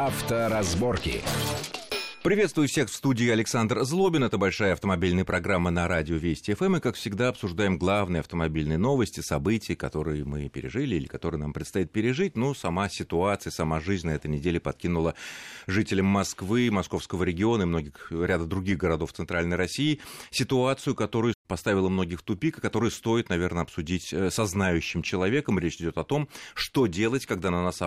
Авторазборки. Приветствую всех в студии, Александр Злобин. Это большая автомобильная программа на радио Вести ФМ. И, как всегда, обсуждаем главные автомобильные новости, события, которые мы пережили или которые нам предстоит пережить. Но сама ситуация, сама жизнь на этой неделе подкинула жителям Москвы, московского региона и многих ряда других городов Центральной России ситуацию, которую поставила многих в тупик, и которую стоит, наверное, обсудить со знающим человеком. Речь идет о том, что делать, когда на нас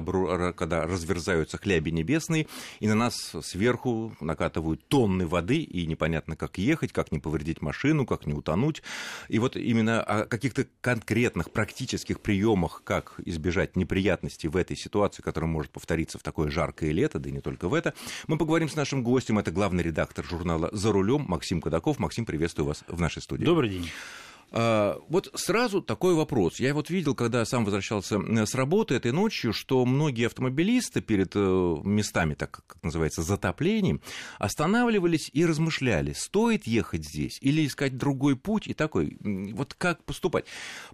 когда разверзаются хляби небесные, и на нас сверху накатывают тонны воды, и непонятно, как ехать, как не повредить машину, как не утонуть. И вот именно о каких-то конкретных практических приемах, как избежать неприятностей в этой ситуации, которая может повториться в такое жаркое лето, да и не только в это, мы поговорим с нашим гостем. Это главный редактор журнала «За рулем» Максим Кадаков. Максим, приветствую вас в нашей студии. Добрый день. Вот сразу такой вопрос. Я вот видел, когда сам возвращался с работы этой ночью, что многие автомобилисты перед местами, так как называется, затоплением, останавливались и размышляли, стоит ехать здесь или искать другой путь и такой, вот как поступать.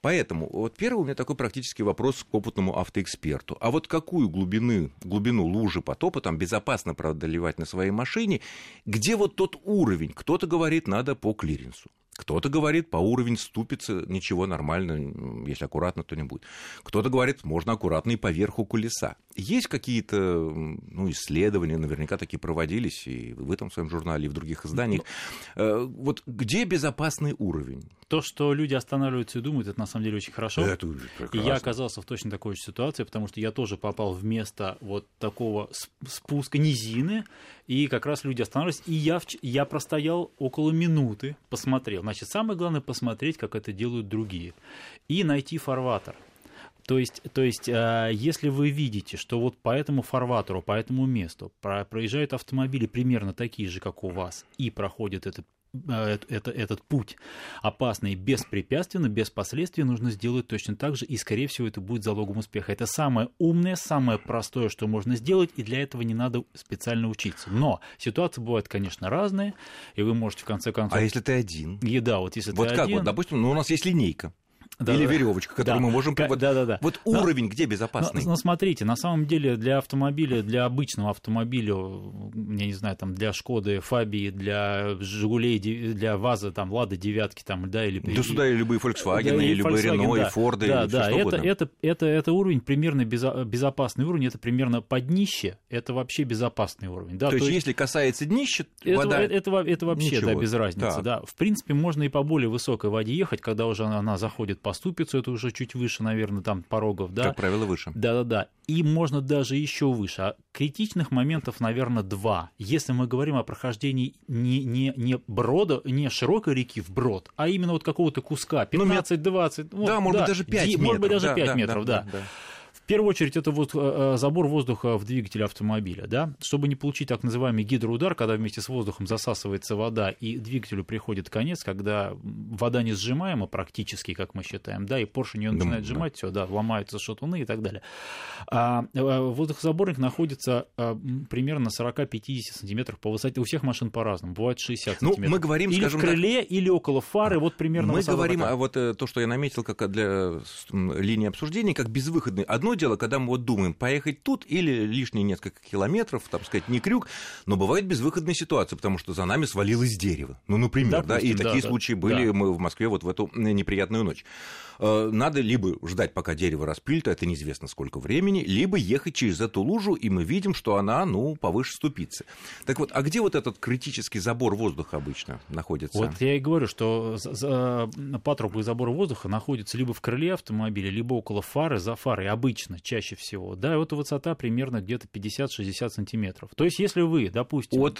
Поэтому вот первый у меня такой практический вопрос к опытному автоэксперту. А вот какую глубину лужи, потопа там безопасно преодолевать на своей машине? Где вот тот уровень? Кто-то говорит, надо по клиренсу. Кто-то говорит, по уровень ступицы, ничего, нормально, если аккуратно, то не будет. Кто-то говорит, можно аккуратно и по верху колеса. Есть какие-то исследования, наверняка такие проводились и в этом своем журнале, и в других изданиях. Вот где безопасный уровень? То, что люди останавливаются и думают, это на самом деле очень хорошо. Это прекрасно. И я оказался в точно такой же ситуации, потому что я тоже попал в место вот такого спуска низины, и как раз люди останавливались. И я простоял около минуты, посмотрел. Значит, самое главное посмотреть, как это делают другие, и найти фарватер. То есть, если вы видите, что вот по этому фарватеру, по этому месту проезжают автомобили примерно такие же, как у вас, и проходят этот путь опасный беспрепятственно, без последствий, нужно сделать точно так же, и, скорее всего, это будет залогом успеха. Это самое умное, самое простое, что можно сделать, и для этого не надо специально учиться. Но ситуации бывают, конечно, разные, и вы можете, в конце концов... А если ты один? И, да, вот если вот ты как один... Вот как, допустим, у нас есть линейка. Да, или веревочка, которую мы можем... Вот уровень, где безопасный? Ну, смотрите, на самом деле для автомобиля, для обычного автомобиля, я не знаю, там, для Шкоды, Фабии, для Жигулей, для ВАЗа, там, Лада, девятки, там, да, или... Да сюда и любые Фольксвагены, и любые Рено, да. И Форды, да, и всё, что угодно. Это уровень, примерно безопасный уровень, это примерно под днище, это вообще безопасный уровень. Да, то есть, если касается днища, вода... Это вообще, да, без разницы, да. В принципе, можно и по более высокой воде ехать, когда уже она заходит по ступицу, это уже чуть выше, наверное, там порогов, да? Как правило, выше. Да-да-да. И можно даже еще выше. А критичных моментов, наверное, два. Если мы говорим о прохождении не широкой реки вброд, а именно вот какого-то куска, 15-20... может быть, даже 5 метров. Может быть, даже 5 метров, да. В первую очередь, это вот забор воздуха в двигателе автомобиля, да, чтобы не получить так называемый гидроудар, когда вместе с воздухом засасывается вода, и двигателю приходит конец, когда вода не сжимаема практически, как мы считаем, да, и поршень её начинает сжимать, все, да, ломаются шатуны и так далее. А воздухозаборник находится примерно на 40-50 сантиметрах по высоте, у всех машин по-разному, бывает 60 сантиметров. Мы говорим, или в крыле, так, или около фары, вот примерно. Мы говорим о вот то, что я наметил, как для линии обсуждения, как безвыходный. Одно дело, когда мы вот думаем, поехать тут или лишние несколько километров, там сказать, не крюк, но бывает безвыходная ситуация, потому что за нами свалилось дерево, например, допустим, да, и такие случаи были мы в Москве вот в эту неприятную ночь. Надо либо ждать, пока дерево распилит, это неизвестно сколько времени, либо ехать через эту лужу, и мы видим, что она, повыше ступицы. Так вот, а где вот этот критический забор воздуха обычно находится? Вот я и говорю, что патрубок забора воздуха находится либо в крыле автомобиля, либо около фары, за фарой, обычно, чаще всего. Да, и вот высота примерно где-то 50-60 сантиметров. То есть, если вы, допустим... От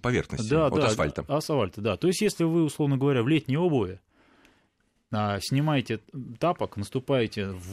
поверхности, от асфальта. Асфальта, да. То есть, если вы, условно говоря, в летней обуви, снимаете тапок, наступаете в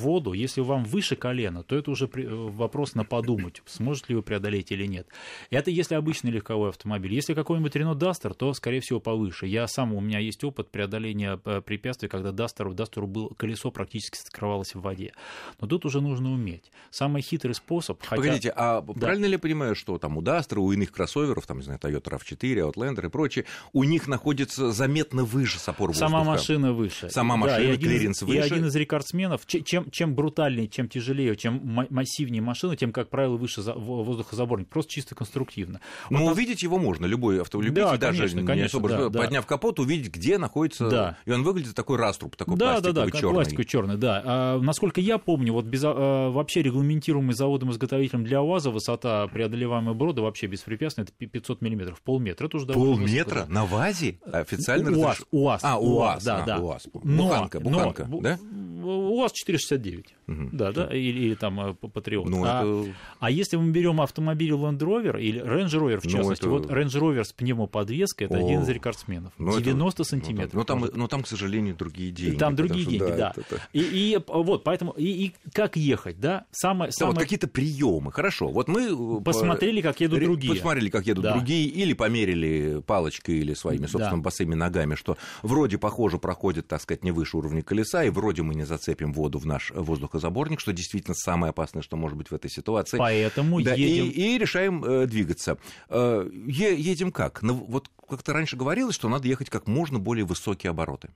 воду, если вам выше колена, то это уже вопрос на подумать, сможете ли вы преодолеть или нет. Это если обычный легковой автомобиль. Если какой-нибудь Renault Duster, то, скорее всего, повыше. У меня есть опыт преодоления препятствий, когда Duster'у было колесо практически скрывалось в воде. Но тут уже нужно уметь. Самый хитрый способ... Погодите, правильно ли я понимаю, что там у Duster, у иных кроссоверов, там, не знаю, Toyota RAV4, Outlander и прочее, у них находится заметно выше сопор воздуха? Сама машина машина выше. Сама машина, да, клиренс выше. И один из рекордсменов, чем брутальнее, чем тяжелее, чем массивнее машина, тем, как правило, выше воздухозаборник. Просто чисто конструктивно. Но вот увидеть его можно, любой автолюбитель, да, даже конечно, не особо, подняв капот, увидеть, где находится... Да. И он выглядит такой раструб, такой пластиковый черный. Да. А, насколько я помню, вот вообще регламентируемый заводом-изготовителем для УАЗа высота преодолеваемой брода вообще беспрепятственно, это 500 миллиметров, полметра. Это уже полметра? Высоко. На ВАЗе? Официально УАЗ. А, УАЗ, да. УАЗ. Буханка, да? УАЗ 469, да, или там Патриот. Ну, а если мы берем автомобиль Land Rover или Range Rover, в частности, вот Range Rover с пневмоподвеской, это один из рекордсменов, 90 сантиметров. Но там, к сожалению, другие деньги. Там другие деньги, да. И вот, поэтому, и как ехать, да? Вот какие-то приемы, хорошо. Вот мы посмотрели, как едут другие. Или померили палочкой или своими, собственно, босыми ногами, что вроде, похоже, проходит, так сказать, не выше уровня колеса, и вроде мы не зацепим воду в наш воздухозаборник, что действительно самое опасное, что может быть в этой ситуации. Поэтому едем... И решаем двигаться. Едем как? Вот как-то раньше говорилось, что надо ехать как можно более высокие обороты.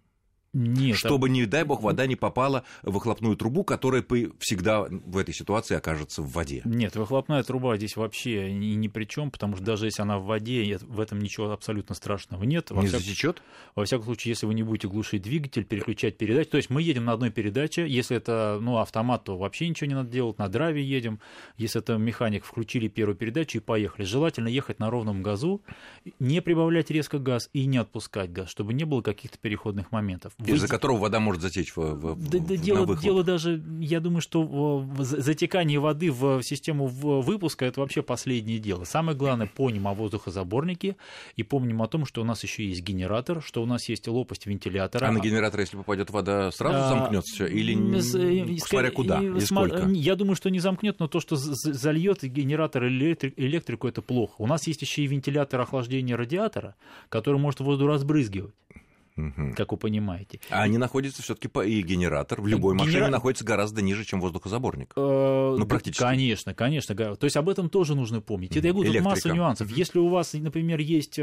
Нет, чтобы, не дай бог, вода не попала в выхлопную трубу, которая всегда в этой ситуации окажется в воде. Нет, выхлопная труба здесь вообще ни при чем, потому что даже если она в воде, в этом ничего абсолютно страшного нет. Не затечет? Во всяком случае, если вы не будете глушить двигатель, переключать передачи, то есть мы едем на одной передаче, если это автомат, то вообще ничего не надо делать, на драйве едем, если это механик, включили первую передачу и поехали. Желательно ехать на ровном газу, не прибавлять резко газ и не отпускать газ, чтобы не было каких-то переходных моментов. Из-за которого вода может затечь дело даже, я думаю, что затекание воды в систему выпуска – это вообще последнее дело. Самое главное, помним о воздухозаборнике и помним о том, что у нас еще есть генератор, что у нас есть лопасть вентилятора. А на генератор, если попадет вода, сразу замкнется или смотря куда и сколько? Я думаю, что не замкнет, но то, что зальет генератор или электрику – это плохо. У нас есть еще и вентилятор охлаждения радиатора, который может воду разбрызгивать. Как вы понимаете. А они находятся все-таки и генератор в любой машине находится гораздо ниже, чем воздухозаборник. Практически. Конечно. То есть об этом тоже нужно помнить. Это, я говорю, тут масса нюансов. Если у вас, например, есть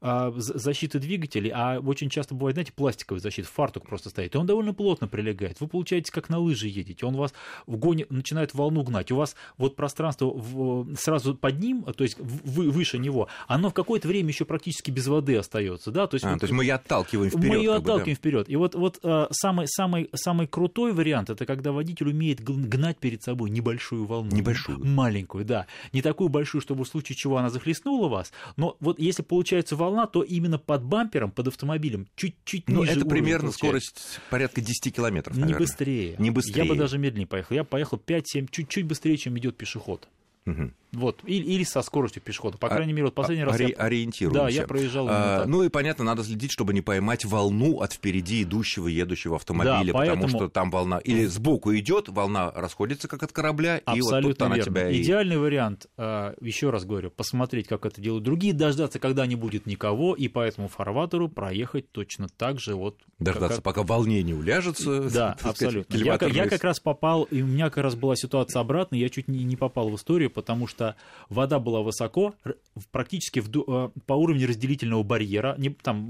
защита двигателей, а очень часто бывает, знаете, пластиковая защита, фартук просто стоит, и он довольно плотно прилегает. Вы, получаете, как на лыжи едете, он вас начинает волну гнать. У вас вот пространство сразу под ним, то есть выше него, оно в какое-то время еще практически без воды остается. Да? То есть мы и отталкиваем. Мы ее отталкиваем вперед. И вот самый крутой вариант, это когда водитель умеет гнать перед собой небольшую волну. Маленькую, да. Не такую большую, чтобы в случае чего она захлестнула вас. Но вот если получается волна, то именно под бампером, под автомобилем, чуть-чуть ниже. Это примерно скорость порядка 10 километров, наверное. Не быстрее. Я бы даже медленнее поехал. Я поехал 5-7, чуть-чуть быстрее, чем идет пешеход. Вот, или со скоростью пешехода. По крайней мере, вот последний раз я... Ориентируемся. Да, я проезжал так. Ну и, понятно, надо следить, чтобы не поймать волну от впереди едущего автомобиля, да, потому что там волна... Или сбоку идет, волна расходится, как от корабля, абсолютно и вот тут она тебя... Идеальный вариант, еще раз говорю, посмотреть, как это делают другие, дождаться, когда не будет никого, и по этому фарватеру проехать точно так же. Дождаться, пока волне не уляжется. Да, абсолютно. Я как раз попал, и у меня как раз была ситуация обратная, я чуть не попал в историю, потому что вода была высоко, практически по уровню разделительного барьера, там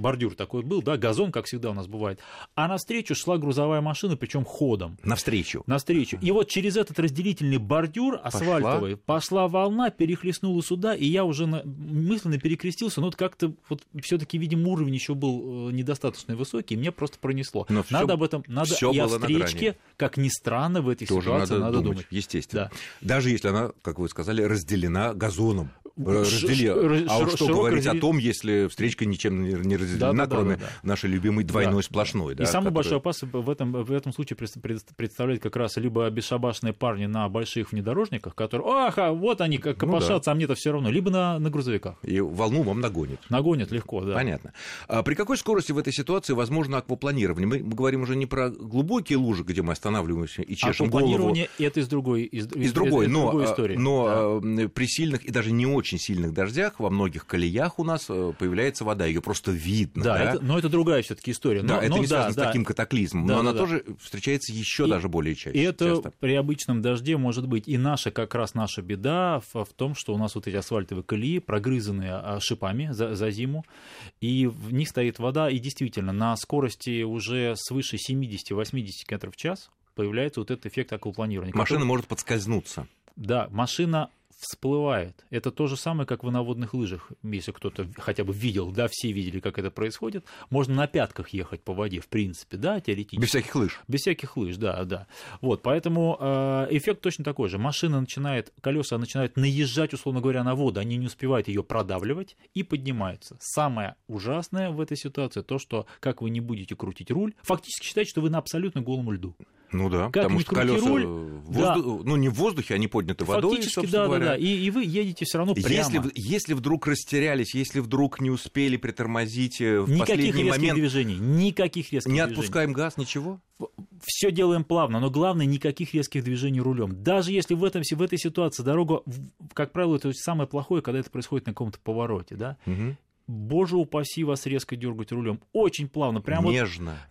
бордюр такой был, да, газон, как всегда у нас бывает, а навстречу шла грузовая машина, причем ходом. Навстречу. И вот через этот разделительный бордюр асфальтовый пошла волна, перехлестнула сюда, и я уже мысленно перекрестился, но как-то все-таки, видимо, уровень еще был недостаточно высокий, и меня просто пронесло. И о встречке, как ни странно, в этой ситуации надо думать. Естественно. Да. Даже если она, как вы сказали, разделена газоном. А уж что говорить о том, если встречка ничем не разделена, кроме нашей любимой двойной сплошной. Да, и самую большую опасность в этом случае представляет как раз либо бесшабашные парни на больших внедорожниках, которые, вот они копошатся, а мне-то все равно, либо на грузовиках. И волну вам нагонят. Нагонят легко, да. Понятно. А при какой скорости в этой ситуации возможно аквапланирование? Мы говорим уже не про глубокие лужи, где мы останавливаемся и чешем голову. Аквапланирование — это из другой истории. Но при сильных и даже не очень очень сильных дождях во многих колеях у нас появляется вода, ее просто видно. Да, да? Это, но это другая все-таки история. Да, но, это не связано с таким катаклизмом, но она тоже встречается еще даже более часто. И это при обычном дожде может быть. И наша беда в том, что у нас вот эти асфальтовые колеи, прогрызанные шипами за зиму, и в них стоит вода, и действительно на скорости уже свыше 70-80 км в час появляется вот этот эффект аквапланирования. Машина может подскользнуться. Да, машина всплывает. Это то же самое, как в водных лыжах. Если кто-то хотя бы видел, да, все видели, как это происходит. Можно на пятках ехать по воде, в принципе, да, теоретически. Без всяких лыж. Без всяких лыж, да. Вот, поэтому эффект точно такой же. Колеса начинают наезжать, условно говоря, на воду. Они не успевают ее продавливать и поднимаются. Самое ужасное в этой ситуации то, что как вы не будете крутить руль, фактически считаете, что вы на абсолютно голом льду. Ну да, как потому что колеса не в воздухе, они подняты водой, собственно говоря. Да. И вы едете все равно прямо. Если вдруг растерялись, если вдруг не успели притормозить в последний момент... Никаких резких движений. Не отпускаем газ, ничего? Все делаем плавно, но главное, никаких резких движений рулем. Даже если в этой ситуации дорога, как правило, это самое плохое, когда это происходит на каком-то повороте, да? Угу. Боже упаси вас резко дергать рулем. Очень плавно, прямо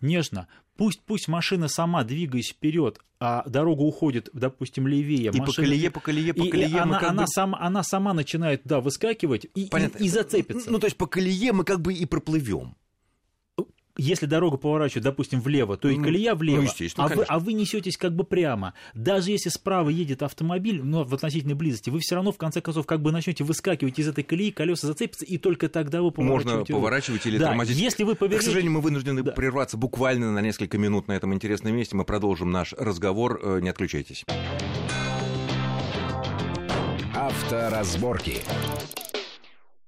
нежно. Пусть машина сама, двигаясь вперед, а дорога уходит, допустим, левее. И машина... по колее. И она сама начинает, выскакивать и зацепится. Ну, то есть по колее мы как бы и проплывем. Если дорога поворачивает, допустим, влево, то и колея влево, вы несетесь как бы прямо. Даже если справа едет автомобиль, в относительной близости, вы все равно, в конце концов, как бы начнете выскакивать из этой колеи, колеса зацепятся, и только тогда вы поворачиваете. Можно поворачивать или тормозить. Если вы повернете... К сожалению, мы вынуждены прерваться буквально на несколько минут на этом интересном месте. Мы продолжим наш разговор. Не отключайтесь. Авторазборки.